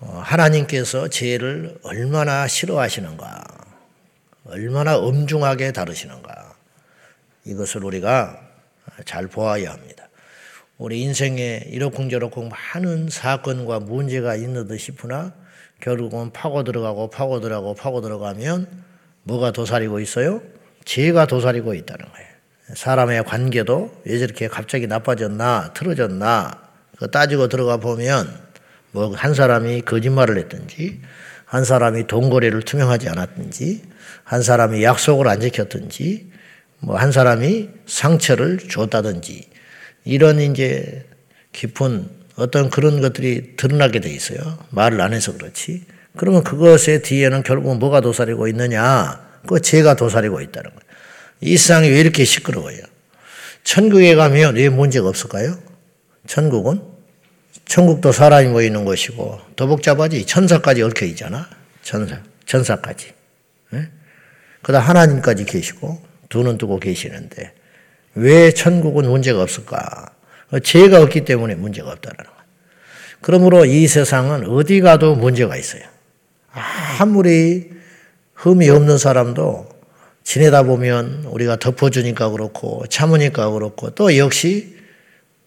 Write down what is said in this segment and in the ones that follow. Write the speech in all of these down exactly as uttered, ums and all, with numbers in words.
하나님께서 죄를 얼마나 싫어하시는가, 얼마나 엄중하게 다루시는가, 이것을 우리가 잘 보아야 합니다. 우리 인생에 이러쿵저러쿵 많은 사건과 문제가 있는 듯 싶으나 결국은 파고 들어가고 파고 들어가고 파고 들어가면 뭐가 도사리고 있어요? 죄가 도사리고 있다는 거예요. 사람의 관계도 왜 저렇게 갑자기 나빠졌나, 틀어졌나, 그거 따지고 들어가 보면 뭐 한 사람이 거짓말을 했든지, 한 사람이 돈거래를 투명하지 않았든지, 한 사람이 약속을 안 지켰든지, 뭐 한 사람이 상처를 줬다든지, 이런 이제 깊은 어떤 그런 것들이 드러나게 돼 있어요. 말을 안 해서 그렇지. 그러면 그것의 뒤에는 결국은 뭐가 도사리고 있느냐? 그 죄가 도사리고 있다는 거예요. 이 세상이 왜 이렇게 시끄러워요? 천국에 가면 왜 문제가 없을까요? 천국은? 천국도 사람이 모이는 곳이고, 더 복잡하지? 천사까지 얽혀 있잖아. 천사, 천사까지. 네? 그다 하나님까지 계시고, 두 눈 뜨고 계시는데, 왜 천국은 문제가 없을까? 죄가 없기 때문에 문제가 없다는 거예요. 그러므로 이 세상은 어디 가도 문제가 있어요. 아무리 흠이 없는 사람도 지내다 보면 우리가 덮어주니까 그렇고 참으니까 그렇고 또 역시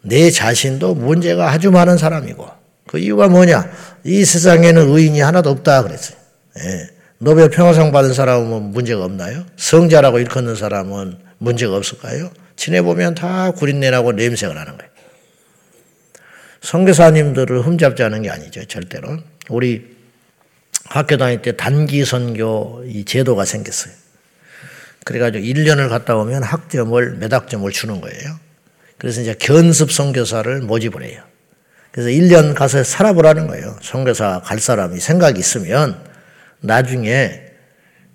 내 자신도 문제가 아주 많은 사람이고, 그 이유가 뭐냐? 이 세상에는 의인이 하나도 없다 그랬어요. 예. 노벨 평화상 받은 사람은 문제가 없나요? 성자라고 일컫는 사람은 문제가 없을까요? 지내보면 다 구린내라고 냄새가 나는 거예요. 선교사님들을 흠잡자는 게 아니죠, 절대로. 우리 학교 다닐 때 단기 선교 이 제도가 생겼어요. 그래가지고 일 년을 갔다 오면 학점을, 매학점을 주는 거예요. 그래서 이제 견습 선교사를 모집을 해요. 그래서 일 년 가서 살아보라는 거예요. 선교사 갈 사람이 생각이 있으면 나중에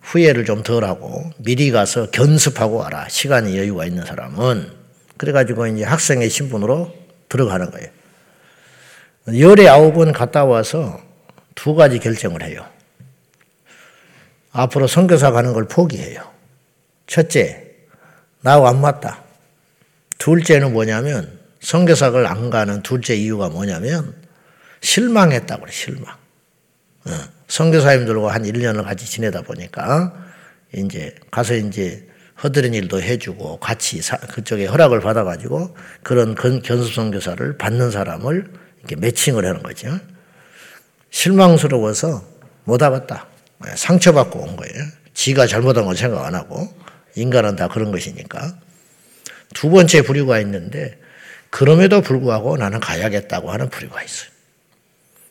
후회를 좀 덜하고 미리 가서 견습하고 와라. 시간이 여유가 있는 사람은. 그래가지고 이제 학생의 신분으로 들어가는 거예요. 열에 아홉은 갔다 와서 두 가지 결정을 해요. 앞으로 선교사 가는 걸 포기해요. 첫째, 나하고 안 맞다. 둘째는 뭐냐면, 선교사를 안 가는 둘째 이유가 뭐냐면, 실망했다고 그래, 실망. 어, 선교사님들과 한 일 년을 같이 지내다 보니까, 이제, 가서 이제, 허드렛 일도 해주고, 같이 사, 그쪽에 허락을 받아가지고, 그런 견습 선교사를 받는 사람을 이렇게 매칭을 하는 거죠. 실망스러워서 못 와봤다. 상처받고 온 거예요. 지가 잘못한 건 생각 안 하고, 인간은 다 그런 것이니까. 두 번째 부류가 있는데, 그럼에도 불구하고 나는 가야겠다고 하는 부류가 있어요.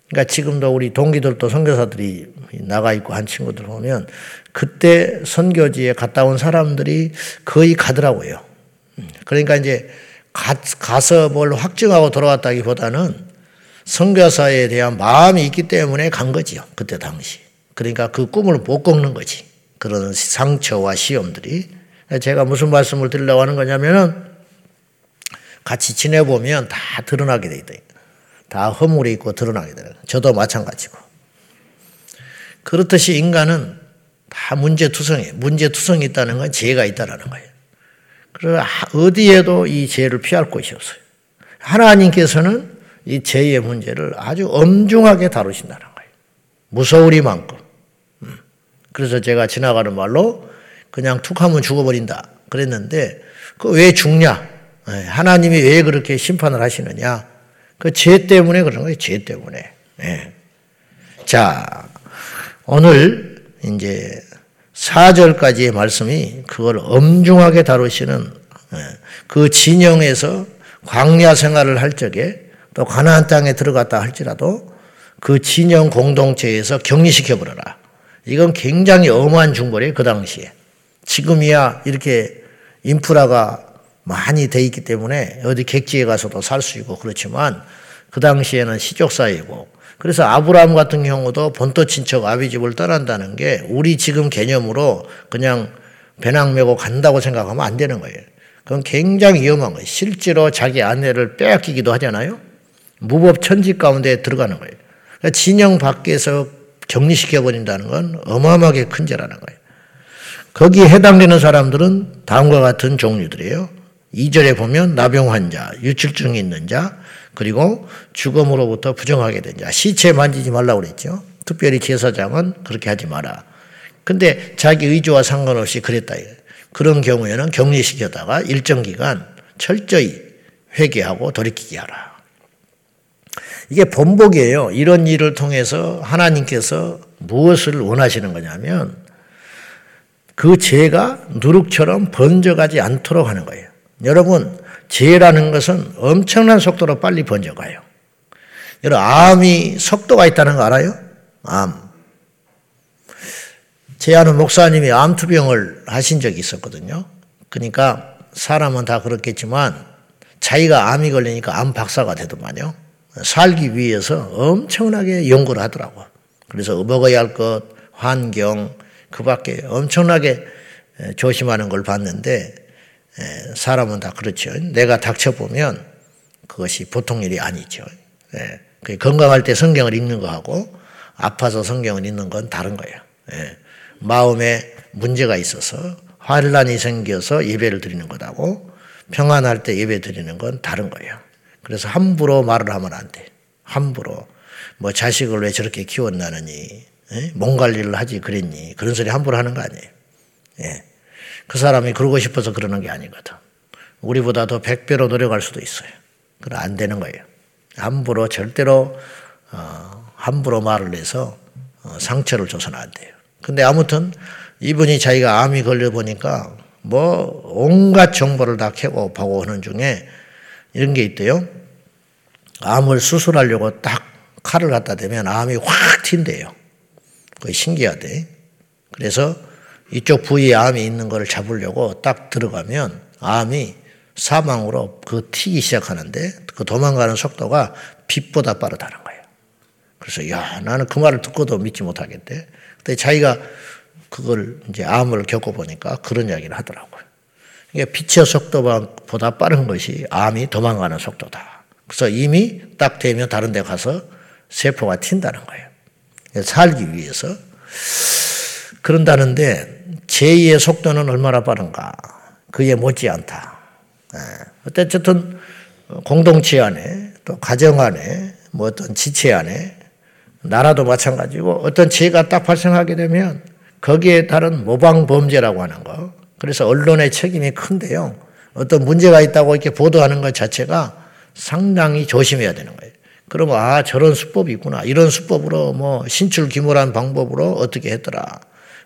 그러니까 지금도 우리 동기들도 선교사들이 나가 있고 한 친구들 보면, 그때 선교지에 갔다 온 사람들이 거의 가더라고요. 그러니까 이제 가, 가서 뭘 확증하고 돌아왔다기보다는 선교사에 대한 마음이 있기 때문에 간 거지요, 그때 당시. 그러니까 그 꿈을 못 꺾는 거지, 그런 상처와 시험들이. 제가 무슨 말씀을 드리려고 하는 거냐면은, 같이 지내보면 다 드러나게 돼 있다. 다 허물이 있고 드러나게 돼요. 저도 마찬가지고. 그렇듯이 인간은 다 문제투성이에요. 문제투성이 있다는 건 죄가 있다라는 거예요. 그래서 어디에도 이 죄를 피할 곳이 없어요. 하나님께서는 이 죄의 문제를 아주 엄중하게 다루신다는 거예요. 무서우리만큼. 그래서 제가 지나가는 말로 그냥 툭 하면 죽어버린다 그랬는데, 그 왜 죽냐? 하나님이 왜 그렇게 심판을 하시느냐? 그 죄 때문에 그런 거예요. 죄 때문에. 예. 자, 오늘 이제 사 절까지의 말씀이 그걸 엄중하게 다루시는, 예, 그 진영에서 광야 생활을 할 적에, 또 가나안 땅에 들어갔다 할지라도 그 진영 공동체에서 격리시켜버려라. 이건 굉장히 엄한 중벌이에요, 그 당시에. 지금이야 이렇게 인프라가 많이 돼 있기 때문에 어디 객지에 가서도 살 수 있고 그렇지만, 그 당시에는 시족사회고, 그래서 아브라함 같은 경우도 본토 친척 아비 집을 떠난다는 게 우리 지금 개념으로 그냥 배낭 메고 간다고 생각하면 안 되는 거예요. 그건 굉장히 위험한 거예요. 실제로 자기 아내를 빼앗기기도 하잖아요. 무법천지 가운데 들어가는 거예요. 그러니까 진영 밖에서 격리시켜버린다는 건 어마어마하게 큰 죄라는 거예요. 거기에 해당되는 사람들은 다음과 같은 종류들이에요. 이 절에 보면 나병 환자, 유출증이 있는 자, 그리고 죽음으로부터 부정하게 된 자. 시체 만지지 말라고 그랬죠. 특별히 제사장은 그렇게 하지 마라. 근데 자기 의지와 상관없이 그랬다. 그런 경우에는 격리시켜다가 일정 기간 철저히 회개하고 돌이키게 하라. 이게 번복이에요. 이런 일을 통해서 하나님께서 무엇을 원하시는 거냐면 그 죄가 누룩처럼 번져가지 않도록 하는 거예요. 여러분, 죄라는 것은 엄청난 속도로 빨리 번져가요. 여러분, 암이 속도가 있다는 거 알아요? 암. 제 아는 목사님이 암투병을 하신 적이 있었거든요. 그러니까 사람은 다 그렇겠지만 자기가 암이 걸리니까 암 박사가 되더만요. 살기 위해서 엄청나게 연구를 하더라고요. 그래서 먹어야 할 것, 환경, 그 밖에 엄청나게 조심하는 걸 봤는데 사람은 다 그렇죠. 내가 닥쳐보면 그것이 보통 일이 아니죠. 건강할 때 성경을 읽는 거하고 아파서 성경을 읽는 건 다른 거예요. 마음에 문제가 있어서 환란이 생겨서 예배를 드리는 것하고 평안할 때 예배 드리는 건 다른 거예요. 그래서 함부로 말을 하면 안 돼. 함부로. 뭐 자식을 왜 저렇게 키웠나느니, 몸 관리를 하지 그랬니, 그런 소리 함부로 하는 거 아니에요. 예. 그 사람이 그러고 싶어서 그러는 게 아니거든. 우리보다 더 백 배로 노력할 수도 있어요. 그건 안 되는 거예요. 함부로 절대로 어, 함부로 말을 해서 어, 상처를 줘서는 안 돼요. 근데 아무튼 이분이 자기가 암이 걸려 보니까 뭐 온갖 정보를 다 캐고 파고 하는 중에 이런 게 있대요. 암을 수술하려고 딱 칼을 갖다 대면 암이 확 튄대요. 그게 신기하대. 그래서 이쪽 부위에 암이 있는 걸 잡으려고 딱 들어가면 암이 사망으로 그 튀기 시작하는데 그 도망가는 속도가 빛보다 빠르다는 거예요. 그래서 야, 나는 그 말을 듣고도 믿지 못하겠대. 근데 자기가 그걸 이제 암을 겪어보니까 그런 이야기를 하더라고요. 이게 빛의 속도보다 빠른 것이 암이 도망가는 속도다. 그래서 이미 딱 되면 다른 데 가서 세포가 튄다는 거예요. 살기 위해서 그런다는데 제이의 속도는 얼마나 빠른가. 그에 못지않다. 어쨌든 공동체 안에 또 가정 안에 뭐 어떤 지체 안에 나라도 마찬가지고 어떤 죄가 딱 발생하게 되면 거기에 따른 모방 범죄라고 하는 거. 그래서 언론의 책임이 큰데요. 어떤 문제가 있다고 이렇게 보도하는 것 자체가 상당히 조심해야 되는 거예요. 그러면 아, 저런 수법이 있구나. 이런 수법으로 뭐 신출귀몰한 방법으로 어떻게 했더라.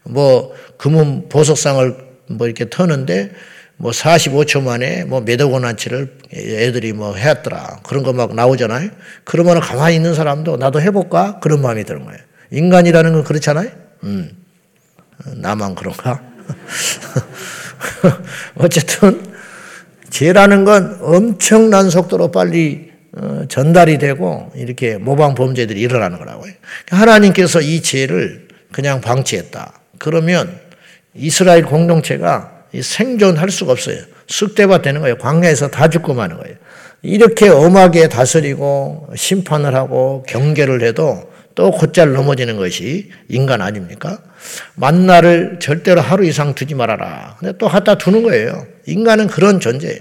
뭐 금은 보석상을 뭐 이렇게 터는데 뭐 사십오 초 만에 뭐 몇억 원어치를 애들이 뭐 해왔더라. 그런 거 막 나오잖아요. 그러면 가만히 있는 사람도 나도 해볼까? 그런 마음이 드는 거예요. 인간이라는 건 그렇잖아요. 음, 나만 그런가? 어쨌든 죄라는 건 엄청난 속도로 빨리 전달이 되고 이렇게 모방 범죄들이 일어나는 거라고요. 하나님께서 이 죄를 그냥 방치했다. 그러면 이스라엘 공동체가 생존할 수가 없어요. 쑥대밭 되는 거예요. 광야에서 다 죽고 마는 거예요. 이렇게 엄하게 다스리고 심판을 하고 경계를 해도 또 곧잘 넘어지는 것이 인간 아닙니까? 만나를 절대로 하루 이상 두지 말아라. 근데 또 갖다 두는 거예요. 인간은 그런 존재예요.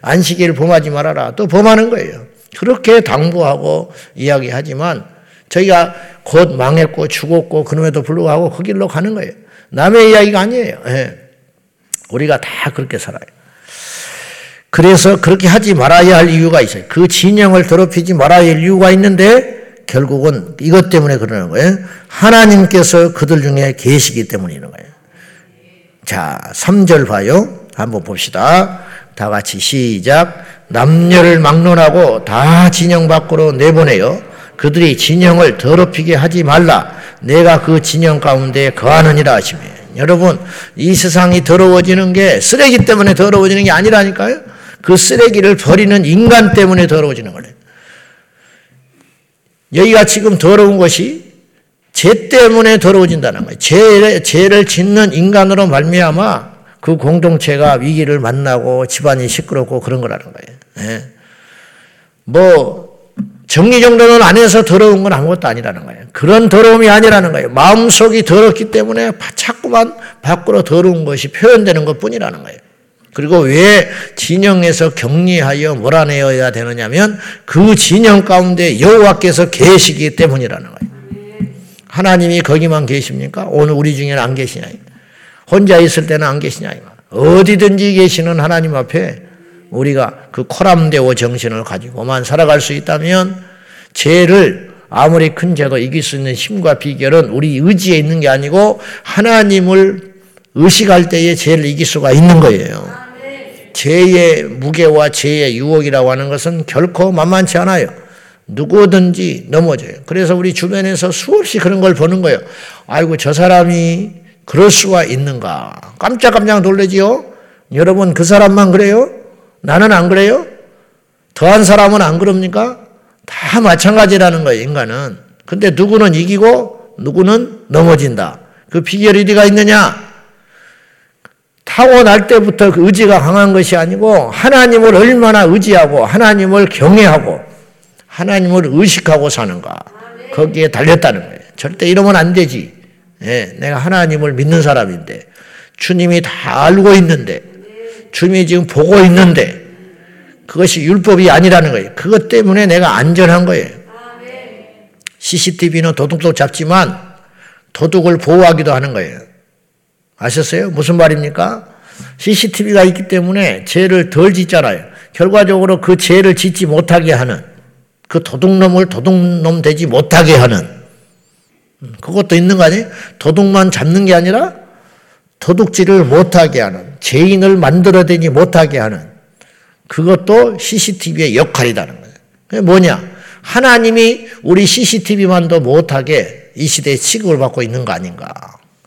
안식일 범하지 말아라. 또 범하는 거예요. 그렇게 당부하고 이야기하지만 저희가 곧 망했고 죽었고 그놈에도 불구하고 그 길로 가는 거예요. 남의 이야기가 아니에요. 예. 우리가 다 그렇게 살아요. 그래서 그렇게 하지 말아야 할 이유가 있어요. 그 진영을 더럽히지 말아야 할 이유가 있는데 결국은 이것 때문에 그러는 거예요. 하나님께서 그들 중에 계시기 때문이라는 거예요. 자, 삼 절 봐요. 한번 봅시다. 다 같이 시작. 남녀를 막론하고 다 진영 밖으로 내보내요. 그들이 진영을 더럽히게 하지 말라. 내가 그 진영 가운데 거하느니라 하시며. 여러분, 이 세상이 더러워지는 게 쓰레기 때문에 더러워지는 게 아니라니까요. 그 쓰레기를 버리는 인간 때문에 더러워지는 거예요. 여기가 지금 더러운 것이 죄 때문에 더러워진다는 거예요. 죄를, 죄를 짓는 인간으로 말미암아 그 공동체가 위기를 만나고 집안이 시끄럽고 그런 거라는 거예요. 예. 뭐 정리정돈을 안 해서 더러운 건 아무것도 아니라는 거예요. 그런 더러움이 아니라는 거예요. 마음속이 더럽기 때문에 자꾸만 밖으로 더러운 것이 표현되는 것뿐이라는 거예요. 그리고 왜 진영에서 격리하여 몰아내어야 되느냐면 그 진영 가운데 여호와께서 계시기 때문이라는 거예요. 하나님이 거기만 계십니까? 오늘 우리 중에는 안 계시냐? 혼자 있을 때는 안 계시냐? 어디든지 계시는 하나님 앞에 우리가 그 코람데오 정신을 가지고만 살아갈 수 있다면 죄를 아무리 큰 죄도 이길 수 있는 힘과 비결은 우리 의지에 있는 게 아니고 하나님을 의식할 때에 죄를 이길 수가 있는 거예요. 죄의 무게와 죄의 유혹이라고 하는 것은 결코 만만치 않아요. 누구든지 넘어져요. 그래서 우리 주변에서 수없이 그런 걸 보는 거예요. 아이고 저 사람이 그럴 수가 있는가. 깜짝깜짝 놀라지요. 여러분 그 사람만 그래요? 나는 안 그래요? 더한 사람은 안 그럽니까? 다 마찬가지라는 거예요. 인간은. 근데 누구는 이기고 누구는 넘어진다. 그 비결이 어디가 있느냐? 타고날 때부터 그 의지가 강한 것이 아니고 하나님을 얼마나 의지하고 하나님을 경외하고 하나님을 의식하고 사는가. 거기에 달렸다는 거예요. 절대 이러면 안 되지. 예, 내가 하나님을 믿는 사람인데 주님이 다 알고 있는데 주님이 지금 보고 있는데 그것이 율법이 아니라는 거예요. 그것 때문에 내가 안전한 거예요. 씨씨티비는 도둑도 잡지만 도둑을 보호하기도 하는 거예요. 아셨어요? 무슨 말입니까? 씨씨티비가 있기 때문에 죄를 덜 짓잖아요. 결과적으로 그 죄를 짓지 못하게 하는, 그 도둑놈을 도둑놈 되지 못하게 하는, 그것도 있는 거 아니에요? 도둑만 잡는 게 아니라 도둑질을 못하게 하는, 죄인을 만들어내지 못하게 하는, 그것도 씨씨티비의 역할이라는 거예요. 그게 뭐냐? 하나님이 우리 씨씨티비만도 못하게 이 시대에 취급을 받고 있는 거 아닌가.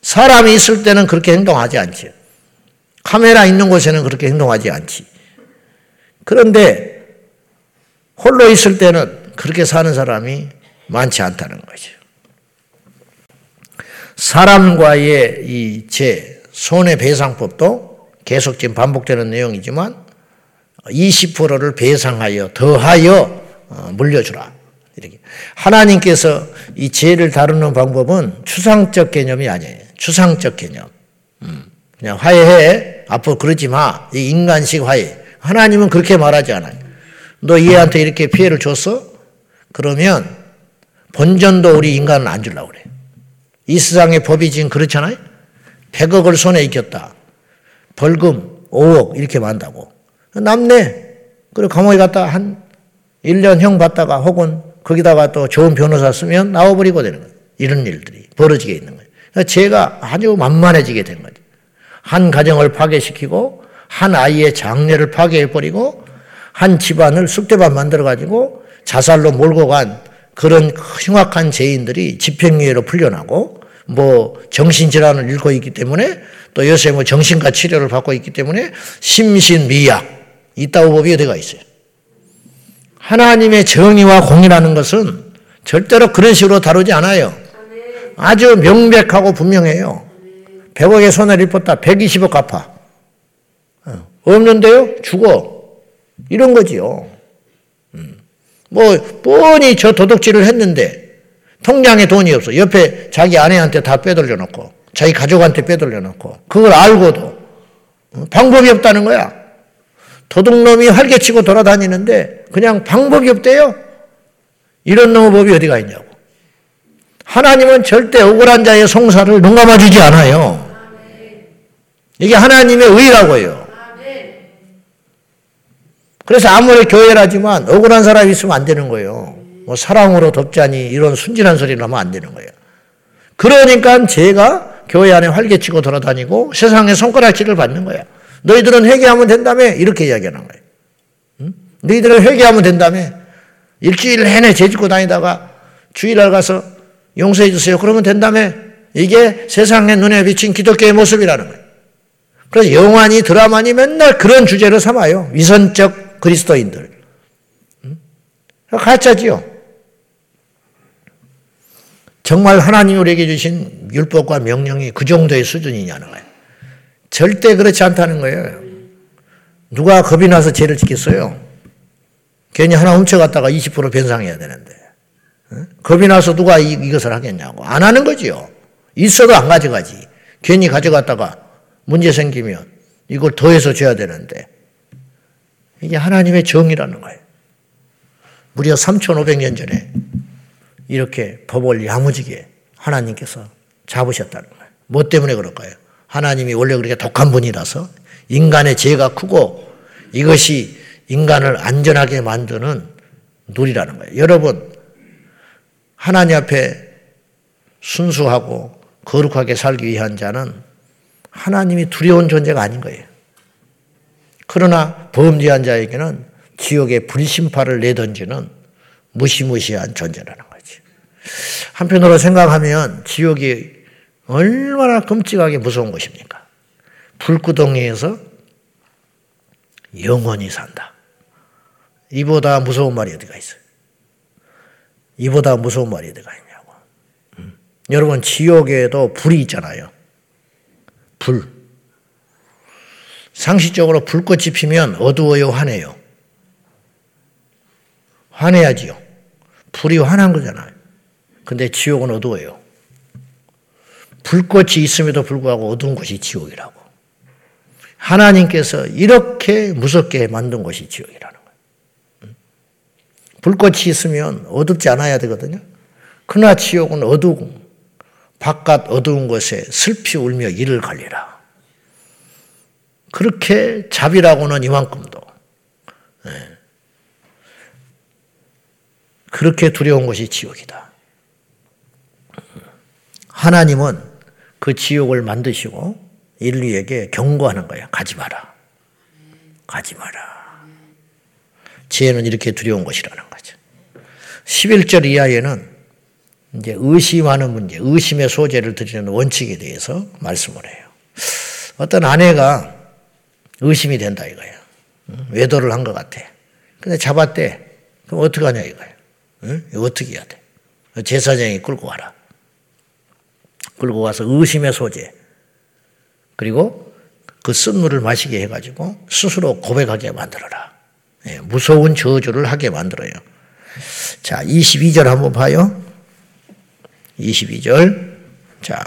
사람이 있을 때는 그렇게 행동하지 않지. 카메라 있는 곳에는 그렇게 행동하지 않지. 그런데 홀로 있을 때는 그렇게 사는 사람이 많지 않다는 거죠. 사람과의 이 죄, 손해배상법도 계속 지금 반복되는 내용이지만 이십 퍼센트를 배상하여 더하여 물려주라. 이렇게 하나님께서 이 죄를 다루는 방법은 추상적 개념이 아니에요. 추상적 개념. 음. 그냥 화해해. 앞으로 그러지 마. 이 인간식 화해. 하나님은 그렇게 말하지 않아요. 너 얘한테 이렇게 피해를 줬어? 그러면 본전도 우리 인간은 안 주려고 그래. 이 세상의 법이 지금 그렇잖아요. 백억을 손에 익혔다. 벌금 오억 이렇게 만다고. 남네. 그리고 감옥에 갔다 한 일 년 형 받다가 혹은 거기다가 또 좋은 변호사 쓰면 나와버리고 되는 거예요. 이런 일들이 벌어지게 있는 거예요. 죄가 아주 만만해지게 된 거죠. 한 가정을 파괴시키고 한 아이의 장래를 파괴해버리고 한 집안을 쑥대밭 만들어가지고 자살로 몰고 간 그런 흉악한 죄인들이 집행유예로 풀려나고 뭐 정신질환을 일고 있기 때문에 또 요새 뭐 정신과 치료를 받고 있기 때문에 심신미약 이따위 법이 어디가 있어요. 하나님의 정의와 공의라는 것은 절대로 그런 식으로 다루지 않아요. 아주 명백하고 분명해요. 백억의 손해를 입었다. 백이십억 갚아. 없는데요? 죽어. 이런 거지요. 뭐 뻔히 저 도둑질을 했는데 통장에 돈이 없어. 옆에 자기 아내한테 다 빼돌려놓고 자기 가족한테 빼돌려놓고 그걸 알고도 방법이 없다는 거야. 도둑놈이 활개치고 돌아다니는데 그냥 방법이 없대요. 이런 놈의 법이 어디가 있냐고. 하나님은 절대 억울한 자의 송사를 눈 감아주지 않아요. 이게 하나님의 의라고요. 그래서 아무리 교회라지만 억울한 사람이 있으면 안 되는 거예요. 뭐 사랑으로 돕자니 이런 순진한 소리를 하면 안 되는 거예요. 그러니까 제가 교회 안에 활개치고 돌아다니고 세상에 손가락질을 받는 거예요. 너희들은 회개하면 된다며 이렇게 이야기하는 거예요. 응? 너희들은 회개하면 된다며 일주일 내내 죄짓고 다니다가 주일날 가서 용서해 주세요. 그러면 된다며 이게 세상의 눈에 비친 기독교의 모습이라는 거예요. 그래서 영화니 드라마니 맨날 그런 주제를 삼아요. 위선적 그리스도인들. 응? 가짜지요. 정말 하나님이 우리에게 주신 율법과 명령이 그 정도의 수준이냐는 거예요. 절대 그렇지 않다는 거예요. 누가 겁이 나서 죄를 짓겠어요? 괜히 하나 훔쳐갔다가 이십 퍼센트 변상해야 되는데. 겁이 나서 누가 이, 이것을 하겠냐고. 안 하는 거지요. 있어도 안 가져가지. 괜히 가져갔다가 문제 생기면 이걸 더해서 줘야 되는데 이게 하나님의 정의라는 거예요. 무려 삼천오백 년 전에 이렇게 법을 야무지게 하나님께서 잡으셨다는 거예요. 뭐 때문에 그럴까요? 하나님이 원래 그렇게 독한 분이라서 인간의 죄가 크고 이것이 인간을 안전하게 만드는 놀이라는 거예요. 여러분, 하나님 앞에 순수하고 거룩하게 살기 위한 자는 하나님이 두려운 존재가 아닌 거예요. 그러나 범죄한 자에게는 지옥의 불심파를 내던지는 무시무시한 존재라는 거지. 한편으로 생각하면 지옥이 얼마나 끔찍하게 무서운 것입니까? 불구덩이에서 영원히 산다. 이보다 무서운 말이 어디가 있어요? 이보다 무서운 말이 어디가 있냐고. 음. 여러분, 지옥에도 불이 있잖아요. 불. 상식적으로 불꽃이 피면 어두워요, 환해요? 환해야지요. 불이 환한 거잖아요. 근데 지옥은 어두워요. 불꽃이 있음에도 불구하고 어두운 것이 지옥이라고. 하나님께서 이렇게 무섭게 만든 것이 지옥이라는 거예요. 불꽃이 있으면 어둡지 않아야 되거든요. 그러나 지옥은 어두운, 바깥 어두운 곳에 슬피 울며 이를 갈리라. 그렇게 자비라고는 이만큼도, 네. 그렇게 두려운 것이 지옥이다. 하나님은 그 지옥을 만드시고 인류에게 경고하는 거야. 가지 마라. 가지 마라. 지혜는 이렇게 두려운 것이라는 거죠. 십일 절 이하에는 이제 의심하는 문제, 의심의 소재를 드리는 원칙에 대해서 말씀을 해요. 어떤 아내가 의심이 된다 이거야. 외도를 한 것 같아. 근데 잡았대. 그럼 어떡하냐 이거야. 응? 이거 어떻게 해야 돼? 제사장이 끌고 와라. 끌고 와서 의심의 소재. 그리고 그 쓴물을 마시게 해가지고 스스로 고백하게 만들어라. 예, 무서운 저주를 하게 만들어요. 자, 이십이 절 한번 봐요. 이십이 절. 자,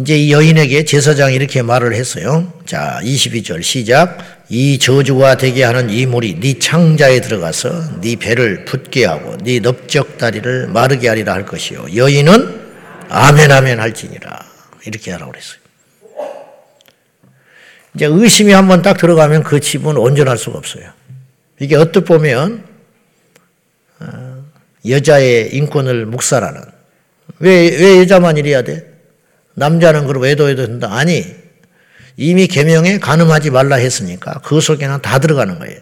이제 이 여인에게 제사장이 이렇게 말을 했어요. 자, 이십이 절 시작. 이 저주가 되게 하는 이 물이 네 창자에 들어가서 네 배를 붓게 하고 네 넓적다리를 마르게 하리라 할 것이요. 여인은 아멘, 아멘 할지니라. 이렇게 하라고 그랬어요. 이제 의심이 한번 딱 들어가면 그 집은 온전할 수가 없어요. 이게 어떻게 보면 여자의 인권을 묵살하는, 왜, 왜 여자만 이래야 돼? 남자는 그럼 외도해도 된다. 아니, 이미 계명에 간음하지 말라 했으니까 그 속에는 다 들어가는 거예요.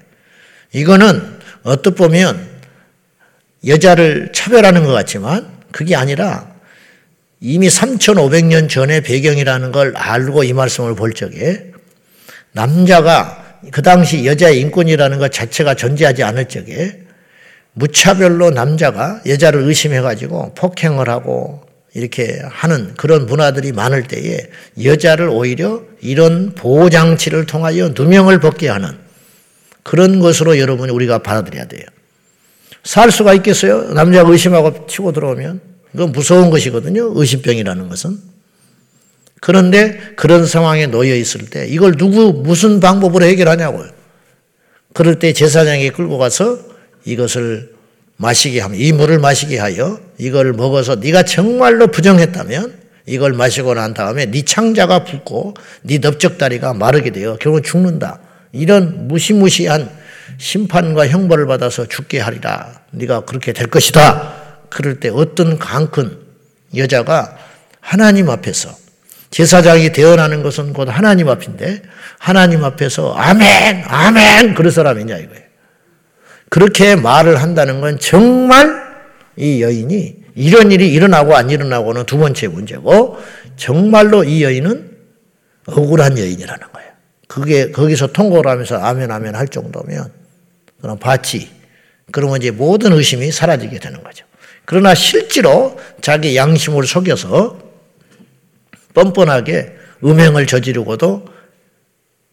이거는 어떻게 보면 여자를 차별하는 것 같지만 그게 아니라 이미 삼천오백 년 전의 배경이라는 걸 알고 이 말씀을 볼 적에 남자가 그 당시 여자의 인권이라는 것 자체가 존재하지 않을 적에 무차별로 남자가 여자를 의심해가지고 폭행을 하고 이렇게 하는 그런 문화들이 많을 때에 여자를 오히려 이런 보호장치를 통하여 누명을 벗게 하는 그런 것으로 여러분이 우리가 받아들여야 돼요. 살 수가 있겠어요? 남자가 의심하고 치고 들어오면? 그건 무서운 것이거든요. 의심병이라는 것은. 그런데 그런 상황에 놓여 있을 때 이걸 누구 무슨 방법으로 해결하냐고요. 그럴 때 제사장이 끌고 가서 이것을 마시게 하면, 이 물을 마시게 하여 이걸 먹어서 네가 정말로 부정했다면 이걸 마시고 난 다음에 네 창자가 붓고 네 넓적다리가 마르게 되어 결국 죽는다. 이런 무시무시한 심판과 형벌을 받아서 죽게 하리라. 네가 그렇게 될 것이다. 그럴 때 어떤 강큰 여자가 하나님 앞에서, 제사장이 대언하는 것은 곧 하나님 앞인데 하나님 앞에서 아멘, 아멘 그럴 사람이냐 이거예요. 그렇게 말을 한다는 건 정말 이 여인이 이런 일이 일어나고 안 일어나고는 두 번째 문제고 정말로 이 여인은 억울한 여인이라는 거예요. 그게 거기서 통곡을 하면서 아멘 아멘 할 정도면 그럼 봤지. 그러면 이제 모든 의심이 사라지게 되는 거죠. 그러나 실제로 자기 양심을 속여서 뻔뻔하게 음행을 저지르고도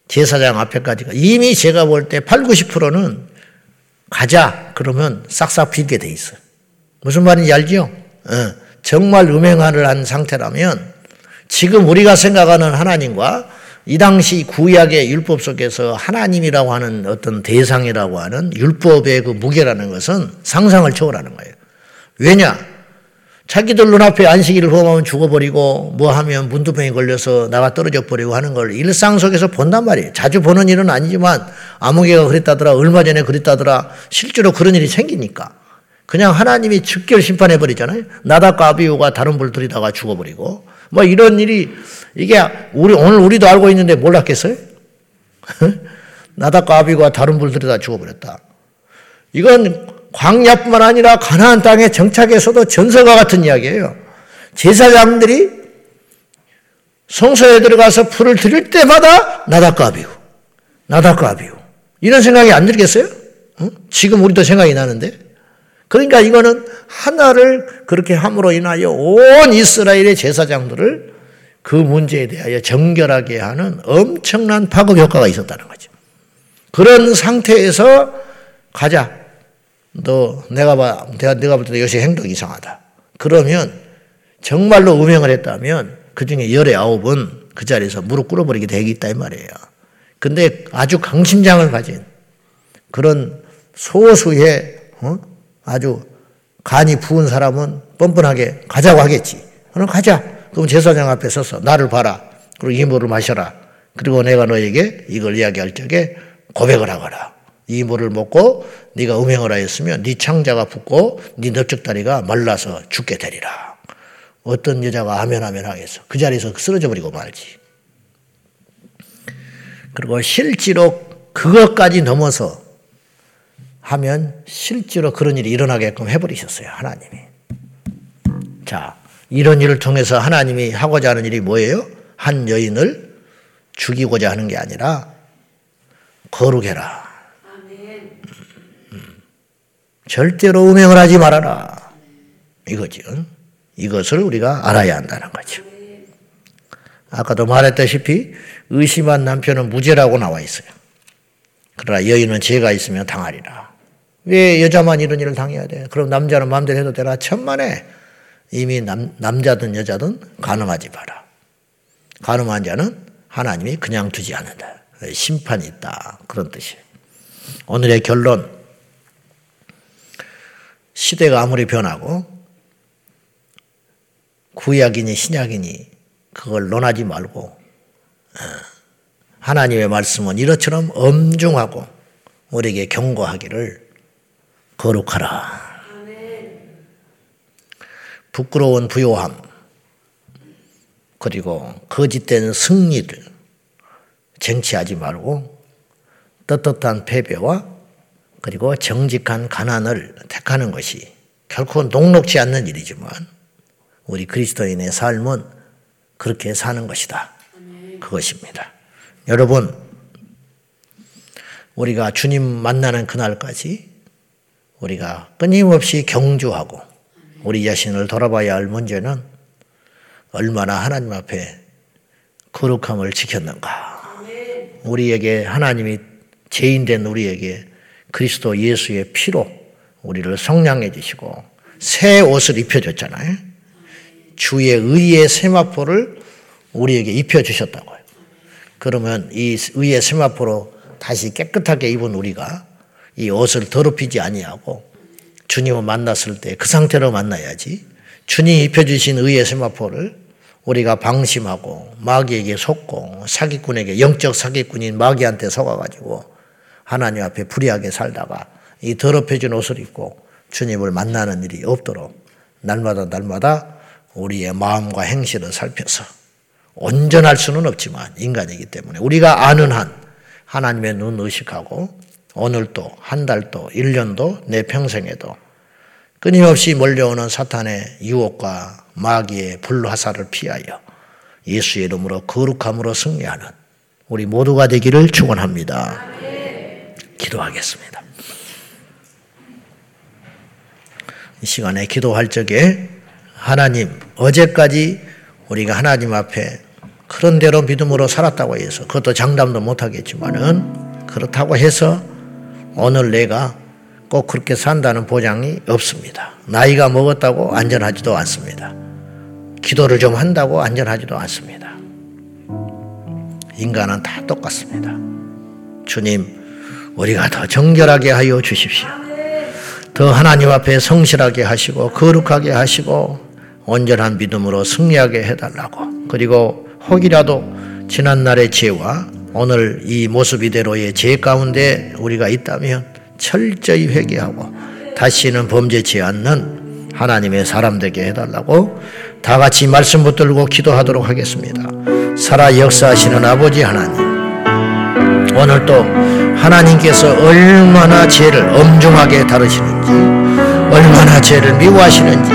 제사장 앞에까지가 이미 제가 볼 때 팔십, 구십 퍼센트는 가자 그러면 싹싹 빌게 돼 있어. 무슨 말인지 알죠? 어, 정말 음행을 한 상태라면 지금 우리가 생각하는 하나님과 이 당시 구약의 율법 속에서 하나님이라고 하는 어떤 대상이라고 하는 율법의 그 무게라는 것은 상상을 초월하는 거예요. 왜냐? 자기들 눈앞에 안식일을 범하면 죽어버리고 뭐하면 문두병에 걸려서 나가 떨어져 버리고 하는 걸 일상 속에서 본단 말이에요. 자주 보는 일은 아니지만 아무개가 그랬다더라, 얼마 전에 그랬다더라, 실제로 그런 일이 생기니까 그냥 하나님이 즉결 심판해버리잖아요. 나답과 아비후가 다른 불 들이다가 죽어버리고 뭐 이런 일이 이게 우리 오늘 우리도 알고 있는데 몰랐겠어요? 나답과 아비후가 다른 불 들이다 죽어버렸다. 이건 광야뿐만 아니라 가나안 땅의 정착에서도 전설과 같은 이야기예요. 제사장들이 성소에 들어가서 불을 드릴 때마다 나답과 아비후, 나답과 아비후 이런 생각이 안 들겠어요? 응? 지금 우리도 생각이 나는데. 그러니까 이거는 하나를 그렇게 함으로 인하여 온 이스라엘의 제사장들을 그 문제에 대하여 정결하게 하는 엄청난 파급 효과가 있었다는 거죠. 그런 상태에서 가자. 너, 내가 봐, 내가, 내가 볼 때 요새 행동이 이상하다. 그러면 정말로 음행을 했다면 그 중에 열의 아홉은 그 자리에서 무릎 꿇어버리게 되겠다 이 말이에요. 근데 아주 강심장을 가진 그런 소수의, 어? 아주 간이 부은 사람은 뻔뻔하게 가자고 하겠지. 그럼 가자. 그럼 제사장 앞에 서서 나를 봐라. 그리고 이 물을 마셔라. 그리고 내가 너에게 이걸 이야기할 적에 고백을 하거라. 이 물을 먹고 네가 음행을 하였으면 네 창자가 붓고 네 넓적다리가 말라서 죽게 되리라. 어떤 여자가 아멘아멘 하겠어. 그 자리에서 쓰러져 버리고 말지. 그리고 실제로 그것까지 넘어서 하면 실제로 그런 일이 일어나게끔 해버리셨어요. 하나님이. 자, 이런 일을 통해서 하나님이 하고자 하는 일이 뭐예요? 한 여인을 죽이고자 하는 게 아니라 거룩해라. 절대로 음행을 하지 말아라. 이거죠. 이것을 우리가 알아야 한다는 거죠. 아까도 말했다시피 의심한 남편은 무죄라고 나와 있어요. 그러나 여인은 죄가 있으면 당하리라. 왜 여자만 이런 일을 당해야 돼? 그럼 남자는 마음대로 해도 되라. 천만에 이미 남, 남자든 여자든 간음하지 마라. 간음한 자는 하나님이 그냥 두지 않는다. 심판이 있다. 그런 뜻이에요. 오늘의 결론. 시대가 아무리 변하고 구약이니 신약이니 그걸 논하지 말고 하나님의 말씀은 이렇처럼 엄중하고 우리에게 경고하기를 거룩하라. 부끄러운 부요함 그리고 거짓된 승리를 쟁취하지 말고 떳떳한 패배와 그리고 정직한 가난을 택하는 것이 결코 녹록지 않는 일이지만 우리 그리스도인의 삶은 그렇게 사는 것이다. 그것입니다. 여러분, 우리가 주님 만나는 그날까지 우리가 끊임없이 경주하고 우리 자신을 돌아봐야 할 문제는 얼마나 하나님 앞에 거룩함을 지켰는가. 우리에게 하나님이 죄인된 우리에게 그리스도 예수의 피로 우리를 성량해 주시고 새 옷을 입혀줬잖아요. 주의 의의 세마포를 우리에게 입혀주셨다고요. 그러면 이 의의 세마포로 다시 깨끗하게 입은 우리가 이 옷을 더럽히지 아니하고 주님을 만났을 때 그 상태로 만나야지. 주님이 입혀주신 의의 세마포를 우리가 방심하고 마귀에게 속고 사기꾼에게 영적 사기꾼인 마귀한테 속아가지고 하나님 앞에 불의하게 살다가 이 더럽혀진 옷을 입고 주님을 만나는 일이 없도록 날마다 날마다 우리의 마음과 행실을 살펴서 온전할 수는 없지만 인간이기 때문에 우리가 아는 한 하나님의 눈 의식하고 오늘도 한 달도 일 년도 내 평생에도 끊임없이 몰려오는 사탄의 유혹과 마귀의 불화살을 피하여 예수의 이름으로 거룩함으로 승리하는 우리 모두가 되기를 축원합니다. 기도하겠습니다. 이 시간에 기도할 적에 하나님, 어제까지 우리가 하나님 앞에 그런 대로 믿음으로 살았다고 해서 그것도 장담도 못하겠지만은 그렇다고 해서 오늘 내가 꼭 그렇게 산다는 보장이 없습니다. 나이가 먹었다고 안전하지도 않습니다. 기도를 좀 한다고 안전하지도 않습니다. 인간은 다 똑같습니다. 주님, 우리가 더 정결하게 하여 주십시오. 더 하나님 앞에 성실하게 하시고 거룩하게 하시고 온전한 믿음으로 승리하게 해달라고. 그리고 혹이라도 지난날의 죄와 오늘 이 모습 이대로의 죄 가운데 우리가 있다면 철저히 회개하고 다시는 범죄치 않는 하나님의 사람 되게 해달라고 다 같이 말씀 붙들고 기도하도록 하겠습니다. 살아 역사하시는 아버지 하나님, 오늘도 하나님께서 얼마나 죄를 엄중하게 다루시는지, 얼마나 죄를 미워하시는지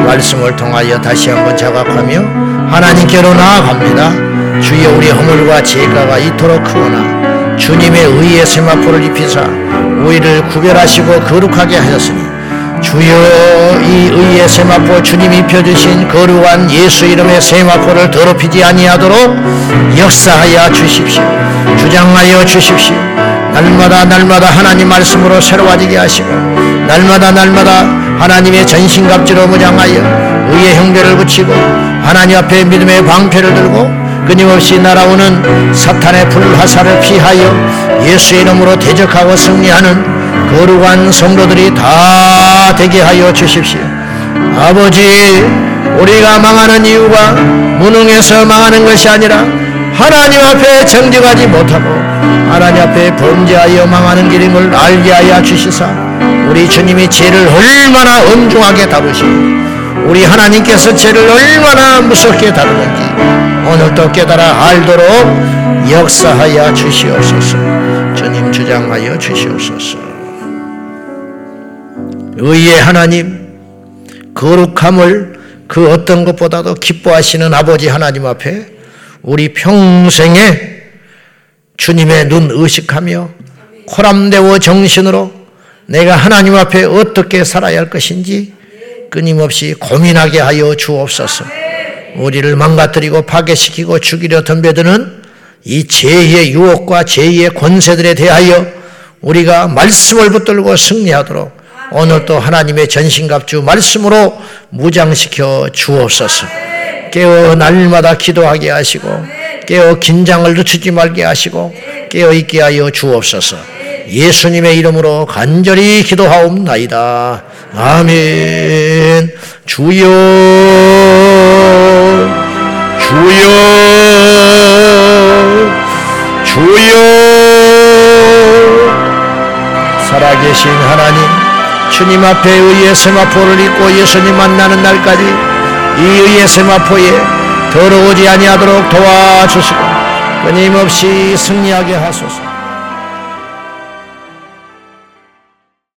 말씀을 통하여 다시 한번 자각하며 하나님께로 나아갑니다. 주여, 우리 허물과 죄가 이토록 크구나. 주님의 의의 세마포를 입히사 우리를 구별하시고 거룩하게 하셨으니 주여, 이 의의 세마포, 주님이 입혀주신 거룩한 예수 이름의 세마포를 더럽히지 아니하도록 역사하여 주십시오. 주장하여 주십시오. 날마다 날마다 하나님 말씀으로 새로워지게 하시고 날마다 날마다 하나님의 전신갑주로 무장하여 의의 형제를 붙이고 하나님 앞에 믿음의 방패를 들고 끊임없이 날아오는 사탄의 불화살을 피하여 예수의 이름으로 대적하고 승리하는 거룩한 성도들이 다 되게 하여 주십시오. 아버지, 우리가 망하는 이유가 무능해서 망하는 것이 아니라 하나님 앞에 정직하지 못하고 하나님 앞에 범죄하여 망하는 길인 걸 알게 하여 주시사 우리 주님이 죄를 얼마나 엄중하게 다루시고 우리 하나님께서 죄를 얼마나 무섭게 다루는지 오늘도 깨달아 알도록 역사하여 주시옵소서. 주님, 주장하여 주시옵소서. 의의 하나님, 거룩함을 그 어떤 것보다도 기뻐하시는 아버지 하나님 앞에 우리 평생에 주님의 눈 의식하며 코람데오 정신으로 내가 하나님 앞에 어떻게 살아야 할 것인지 끊임없이 고민하게 하여 주옵소서. 우리를 망가뜨리고 파괴시키고 죽이려 덤벼드는 이 죄의 유혹과 죄의 권세들에 대하여 우리가 말씀을 붙들고 승리하도록 오늘도 하나님의 전신갑주 말씀으로 무장시켜 주옵소서. 깨어 날마다 기도하게 하시고 깨어 긴장을 늦추지 말게 하시고 깨어 있게 하여 주옵소서. 예수님의 이름으로 간절히 기도하옵나이다. 아멘. 주여, 주여, 주여. 살아계신 하나님, 주님 앞에 의의 세마포를 입고 예수님 만나는 날까지 이 의의 세마포에 더러우지 아니하도록 도와주시고 끊임없이 승리하게 하소서.